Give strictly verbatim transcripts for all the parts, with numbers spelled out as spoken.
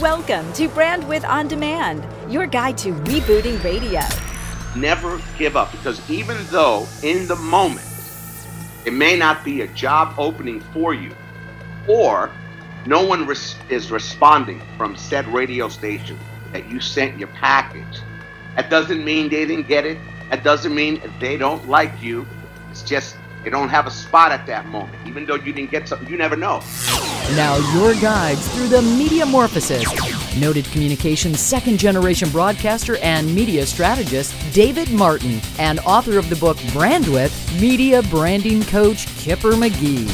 Welcome to Brandwidth On Demand, your guide to rebooting radio. Never give up, because even though in the moment it may not be a job opening for you, or no one res- is responding from said radio station that you sent your package, that doesn't mean they didn't get it. That doesn't mean they don't like you. It's just they don't have a spot at that moment. Even though you didn't get something, you never know. Now your guides through the Mediamorphosis. Noted communications second-generation broadcaster and media strategist David Martin, and author of the book Brandwidth, media branding coach Kipper McGee.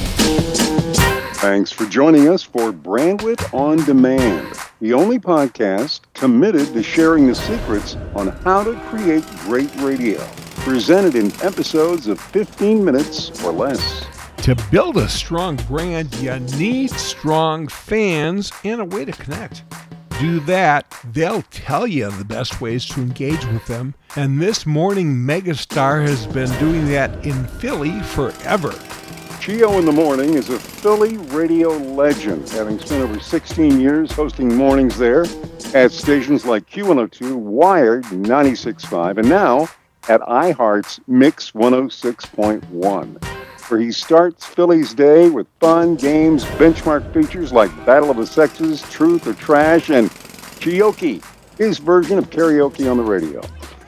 Thanks for joining us for Brandwidth On Demand, the only podcast committed to sharing the secrets on how to create great radio, presented in episodes of fifteen minutes or less. To build a strong brand, you need strong fans and a way to connect. Do that, they'll tell you the best ways to engage with them. And this morning megastar has been doing that in Philly forever. Chio in the Morning is a Philly radio legend, having spent over sixteen years hosting mornings there at stations like Q one oh two, Wired ninety-six point five, and now at iHeart's Mix one oh six point one, where he starts Philly's day with fun, games, benchmark features like Battle of the Sexes, Truth or Trash, and Karaoke, his version of karaoke on the radio.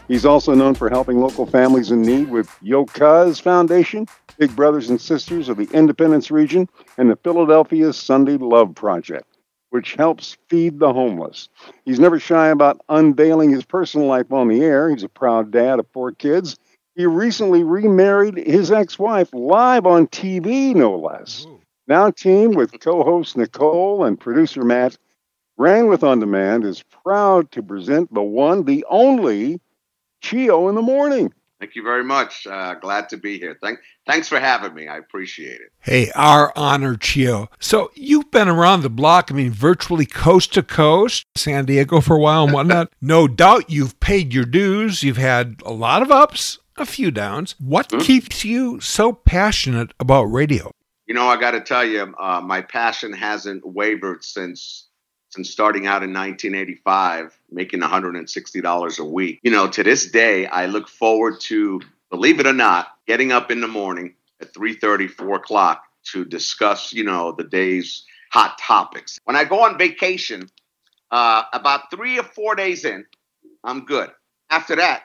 He's also known for helping local families in need with Yoka's Foundation, Big Brothers and Sisters of the Independence Region, and the Philadelphia Sunday Love Project, which helps feed the homeless. He's never shy about unveiling his personal life on the air. He's a proud dad of four kids. He recently remarried his ex-wife live on T V, no less. Now teamed with co-host Nicole and producer Matt, Brandwidth On Demand is proud to present the one, the only, Chio in the Morning. Thank you very much. Uh, glad to be here. Thank, thanks for having me. I appreciate it. Hey, our honor, Chio. So you've been around the block, I mean, virtually coast to coast, San Diego for a while and whatnot. No doubt you've paid your dues. You've had a lot of ups, a few downs. What mm-hmm. keeps you so passionate about radio? You know, I got to tell you, uh, my passion hasn't wavered since... Since starting out in nineteen eighty-five, making one hundred sixty dollars a week. You know, to this day, I look forward to, believe it or not, getting up in the morning at three thirty, four o'clock to discuss, you know, the day's hot topics. When I go on vacation, uh, about three or four days in, I'm good. After that,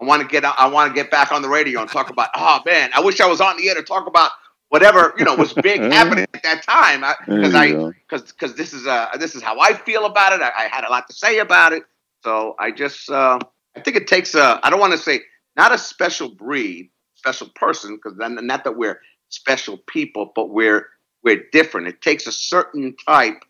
I want to get I want to get back on the radio and talk about, oh, man, I wish I was on the air to talk about whatever, you know, was big happening at that time, because I, because because this is uh this is how I feel about it. I, I had a lot to say about it, so I just uh, I think it takes a I don't want to say not a special breed, special person, because then not that we're special people, but we're we're different. It takes a certain type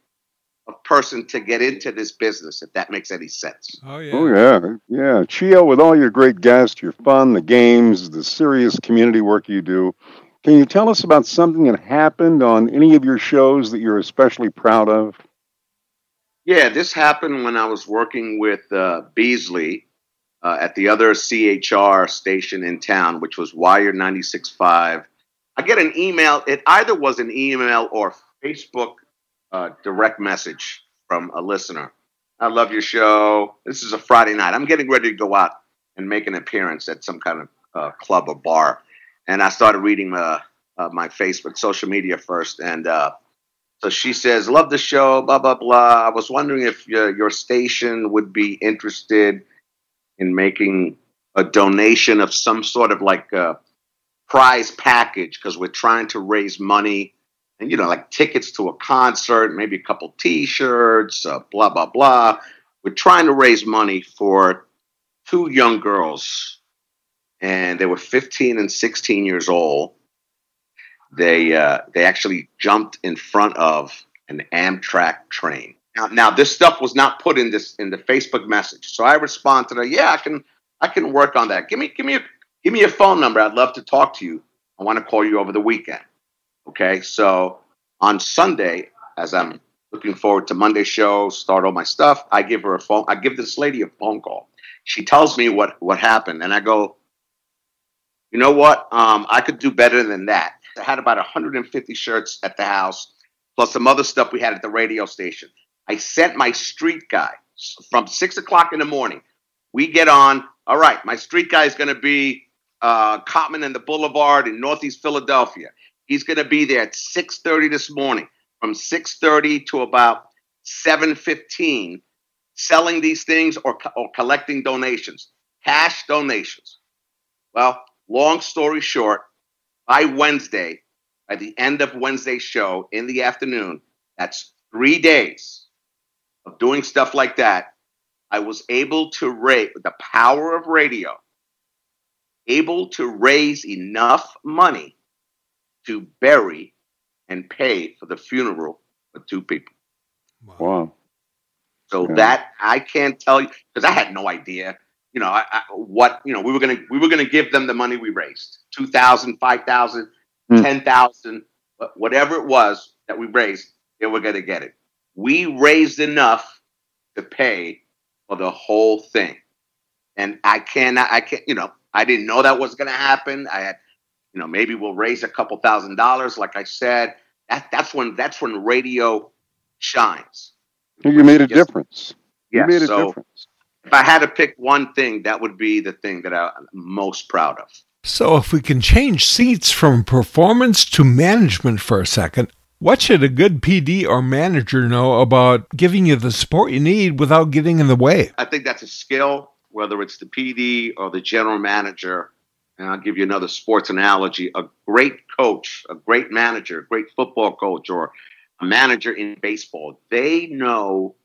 of person to get into this business, if that makes any sense. Oh yeah, oh yeah, yeah. Chio, with all your great guests, your fun, the games, the serious community work you do, can you tell us about something that happened on any of your shows that you're especially proud of? Yeah, this happened when I was working with uh, Beasley uh, at the other C H R station in town, which was Wired ninety-six point five. I get an email. It either was an email or Facebook uh, direct message from a listener. I love your show. This is a Friday night. I'm getting ready to go out and make an appearance at some kind of uh, club or bar. And I started reading uh, uh, my Facebook, social media first. And uh, so she says, love the show, blah, blah, blah. I was wondering if uh, your station would be interested in making a donation of some sort of like a prize package, because we're trying to raise money and, you know, like tickets to a concert, maybe a couple T-shirts, uh, blah, blah, blah. We're trying to raise money for two young girls. And they were fifteen and sixteen years old. They uh, they actually jumped in front of an Amtrak train. Now, now this stuff was not put in this in the Facebook message. So I respond to her, yeah, I can I can work on that. Give me give me a, give me your phone number. I'd love to talk to you. I want to call you over the weekend. Okay. So on Sunday, as I'm looking forward to Monday's show, start all my stuff, I give her a phone. I give this lady a phone call. She tells me what what happened, and I go, you know what? Um, I could do better than that. I had about one hundred fifty shirts at the house, plus some other stuff we had at the radio station. I sent my street guy from six o'clock in the morning. We get on. All right, my street guy is going to be uh, Cotman and the Boulevard in Northeast Philadelphia. He's going to be there at six thirty this morning, from six thirty to about seven fifteen, selling these things or, or collecting donations, cash donations. Well, long story short, by Wednesday, by the end of Wednesday's show in the afternoon, that's three days of doing stuff like that, I was able to raise, with the power of radio, able to raise enough money to bury and pay for the funeral for two people. Wow. So yeah. that I can't tell you, because I had no idea, you know, I, I, what, you know, we were going to, we were going to give them the money we raised, two thousand dollars, five thousand dollars, mm. ten thousand dollars, whatever it was that we raised, they were going to get it. We raised enough to pay for the whole thing. And I cannot, I can't, you know, I didn't know that was going to happen. I had, you know, maybe we'll raise a couple thousand dollars. Like I said, that that's when, that's when radio shines. You made a difference. Yeah, you made a so difference. If I had to pick one thing, that would be the thing that I'm most proud of. So if we can change seats from performance to management for a second, what should a good P D or manager know about giving you the support you need without getting in the way? I think that's a skill, whether it's the P D or the general manager. And I'll give you another sports analogy. A great coach, a great manager, a great football coach, or a manager in baseball, they know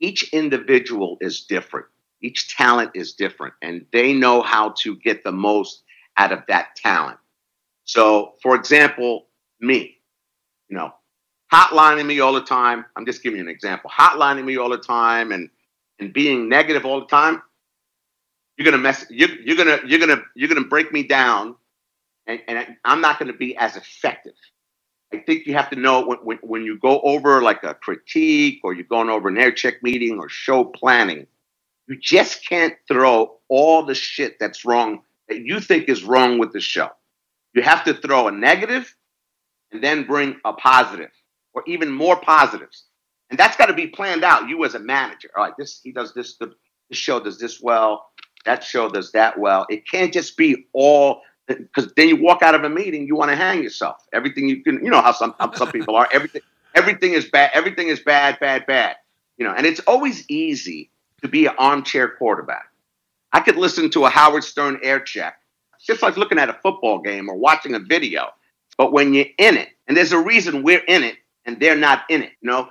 each individual is different. Each talent is different, and they know how to get the most out of that talent. So, for example, me, you know, hotlining me all the time. I'm just giving you an example. Hotlining me all the time and, and being negative all the time. You're gonna mess. You're, you're gonna you're gonna you're gonna break me down, and, and I'm not gonna be as effective. I think you have to know when, when, when you go over like a critique or you're going over an air check meeting or show planning, you just can't throw all the shit that's wrong that you think is wrong with the show. You have to throw a negative and then bring a positive or even more positives. And that's got to be planned out. You as a manager, all right, this, he does this, the, this show does this well, that show does that well. It can't just be all. Because then you walk out of a meeting, you want to hang yourself. Everything you can, you know how some how some people are. Everything, everything is bad. Everything is bad, bad, bad. You know, and it's always easy to be an armchair quarterback. I could listen to a Howard Stern air check, just like looking at a football game or watching a video. But when you're in it, and there's a reason we're in it, and they're not in it. You know,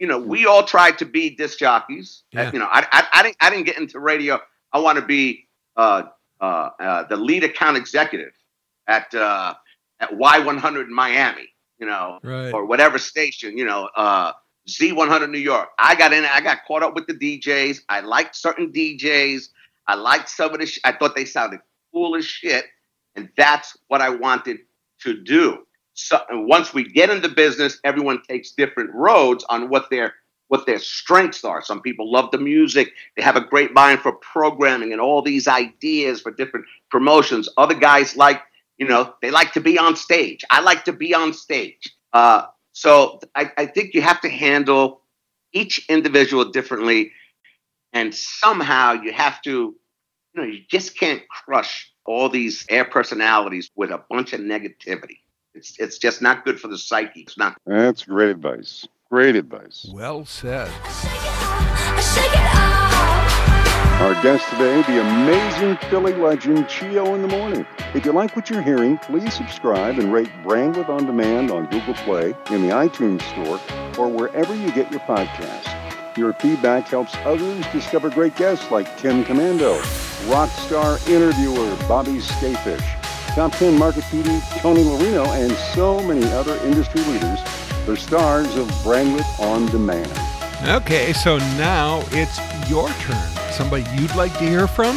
you know, we all tried to be disc jockeys. Yeah. You know, I, I I didn't I didn't get into radio. I want to be. Uh, Uh, uh, the lead account executive at uh, at Y one hundred in Miami, you know, right. or whatever station, you know, uh, Z one hundred New York. I got in. I got caught up with the D Js. I liked certain D Js. I liked some of the. Sh- I thought they sounded cool as shit, and that's what I wanted to do. So once we get into business, everyone takes different roads on what their what their strengths are. Some people love the music. They have a great mind for programming and all these ideas for different promotions. Other guys like, you know, they like to be on stage. I like to be on stage. Uh, so I, I think you have to handle each individual differently. And somehow you have to, you know, you just can't crush all these air personalities with a bunch of negativity. It's, it's just not good for the psyche. It's not. That's great advice. Great advice. Well said. Our guest today, the amazing Philly legend, Chio in the Morning. If you like what you're hearing, please subscribe and rate Brandwidth On Demand on Google Play, in the iTunes Store, or wherever you get your podcasts. Your feedback helps others discover great guests like Tim Commando, rock star interviewer Bobby Skatefish, Top ten Market P D Tony Marino, and so many other industry leaders. The stars of Brandwidth On Demand. Okay, so now it's your turn. Somebody you'd like to hear from?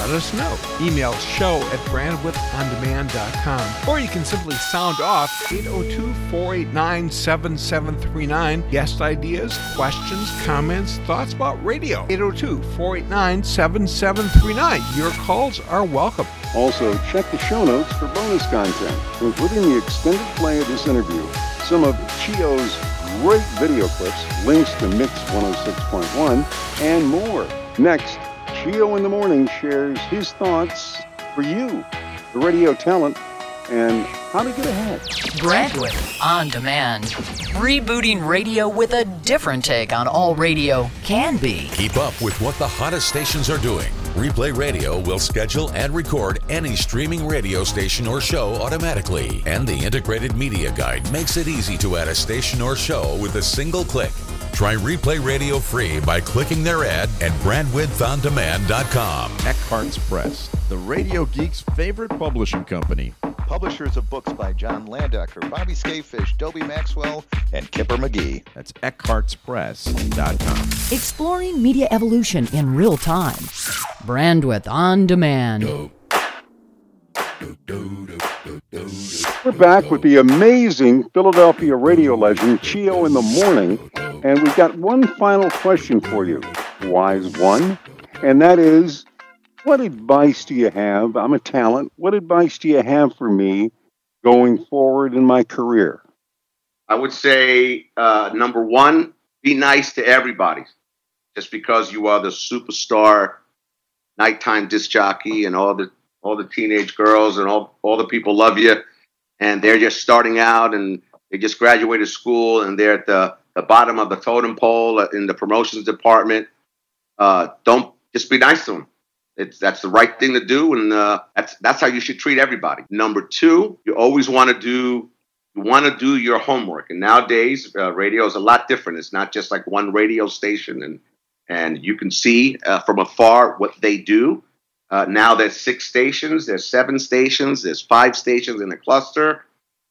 Let us know. Email show at brandwidth on demand dot com, or you can simply sound off eight oh two, four eight nine, seven seven three nine. Guest ideas, questions, comments, thoughts about radio. eight oh two, four eight nine, seven seven three nine. Your calls are welcome. Also, check the show notes for bonus content, including the extended play of this interview, some of Chio's great video clips, links to Mix one oh six point one, and more. Next, Chio in the Morning shares his thoughts for you, the radio talent, and how to get ahead. Brandwidth On Demand. Rebooting radio with a different take on all radio can be. Keep up with what the hottest stations are doing. Replay Radio will schedule and record any streaming radio station or show automatically. And the integrated media guide makes it easy to add a station or show with a single click. Try Replay Radio free by clicking their ad at brandwidth on demand dot com. Eckhart's Press, the radio geek's favorite publishing company. Publishers of books by John Landecker, Bobby Skatefish, Dobie Maxwell, and Kipper McGee. That's eckharts press dot com. Exploring media evolution in real time. Brandwidth On Demand. Dope. We're back with the amazing Philadelphia radio legend, Chio in the Morning, and we've got one final question for you, wise one, and that is, what advice do you have? I'm a talent. What advice do you have for me going forward in my career? I would say, uh, number one, be nice to everybody. Just because you are the superstar nighttime disc jockey and all the all the teenage girls and all, all the people love you, and they're just starting out and they just graduated school and they're at the, the bottom of the totem pole in the promotions department. Uh, don't just be nice to them. It's, that's the right thing to do, and uh, that's that's how you should treat everybody. Number two, you always want to do you want to do your homework. And nowadays, uh, radio is a lot different. It's not just like one radio station, and and you can see uh, from afar what they do. Uh, now there's six stations, there's seven stations, there's five stations in a cluster,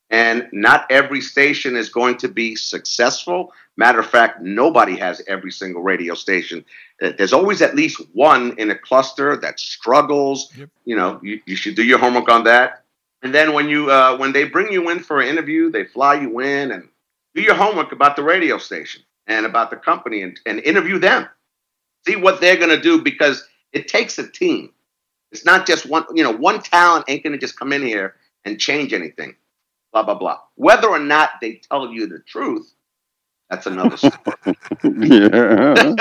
and not every station is going to be successful. Matter of fact, nobody has every single radio station. There's always at least one in a cluster that struggles. Yep. You know, you, you should do your homework on that. And then when you uh, when they bring you in for an interview, they fly you in, and do your homework about the radio station and about the company, and, and interview them. See what they're going to do, because it takes a team. It's not just one, you know, one talent ain't going to just come in here and change anything. Blah, blah, blah. Whether or not they tell you the truth, that's another story. Yeah.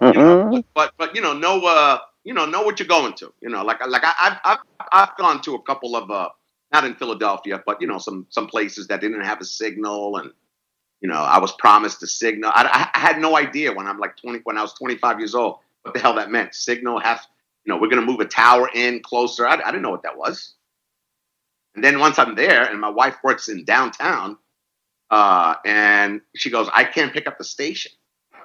You know, but, but, you know, know, uh, you know, know what you're going to. You know, like, like I, I've, I've gone to a couple of, uh, not in Philadelphia, but, you know, some, some places that didn't have a signal. And, you know, I was promised a signal. I, I had no idea when I'm like twenty, when I was twenty-five years old, what the hell that meant. Signal, half, you know, we're going to move a tower in closer. I, I didn't know what that was. And then once I'm there, and my wife works in downtown, uh, and she goes, I can't pick up the station.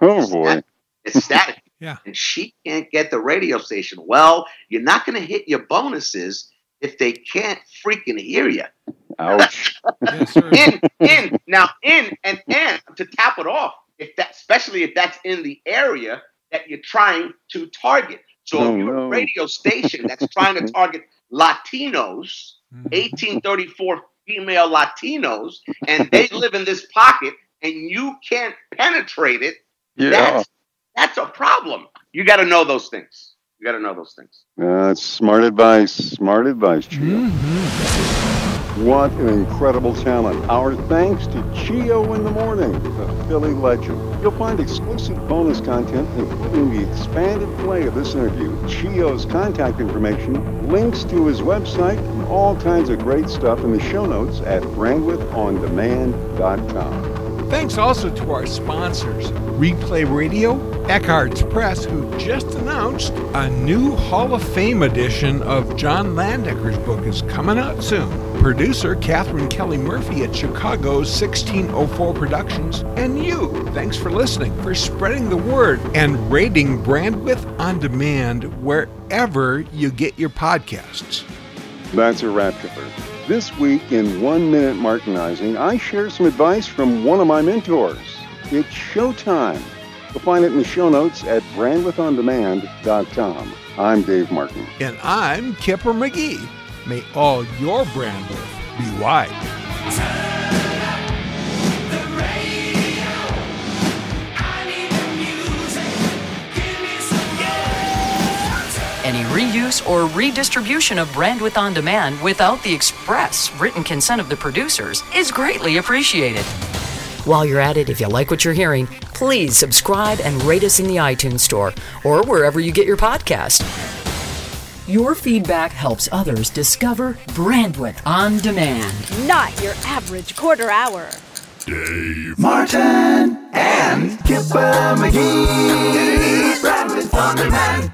Oh, it's boy. Static. It's static. Yeah. And she can't get the radio station. Well, you're not going to hit your bonuses if they can't freaking hear you. Ouch. Yes, sir. In, in, now in and in, to top it off, if that, especially if that's in the area that you're trying to target. So oh, if you're no. a radio station that's trying to target Latinos, eighteen thirty-four female Latinos, and they live in this pocket, and you can't penetrate it, yeah. that's, that's a problem. You got to know those things. You got to know those things. Uh, that's smart advice. Smart advice, Chio. Mm-hmm. What an incredible talent. Our thanks to Chio in the Morning, the Philly legend. You'll find exclusive bonus content, including the expanded play of this interview, Chio's contact information, links to his website, and all kinds of great stuff in the show notes at brandwidth on demand dot com. Thanks also to our sponsors, Replay Radio, Eckhart's Press, who just announced a new Hall of Fame edition of John Landecker's book is coming out soon. Producer Catherine Kelly Murphy at Chicago's sixteen oh four Productions, and you. Thanks for listening, for spreading the word, and rating Brandwidth On Demand wherever you get your podcasts. That's a wrap, Kipper. This week in One Minute Martinizing, I share some advice from one of my mentors. It's showtime. You'll find it in the show notes at brandwidth on demand dot com. I'm Dave Martin. And I'm Kipper McGee. May all your Brandwidth be wide. Turn up the radio. I need the music. Give me some yeah. Any reuse or redistribution of Brandwidth On Demand without the express written consent of the producers is greatly appreciated. While you're at it, if you like what you're hearing, please subscribe and rate us in the iTunes Store or wherever you get your podcast. Your feedback helps others discover Brandwidth On Demand. Not your average quarter hour. Dave Martin and Kipper McGee. Brandwidth On Demand.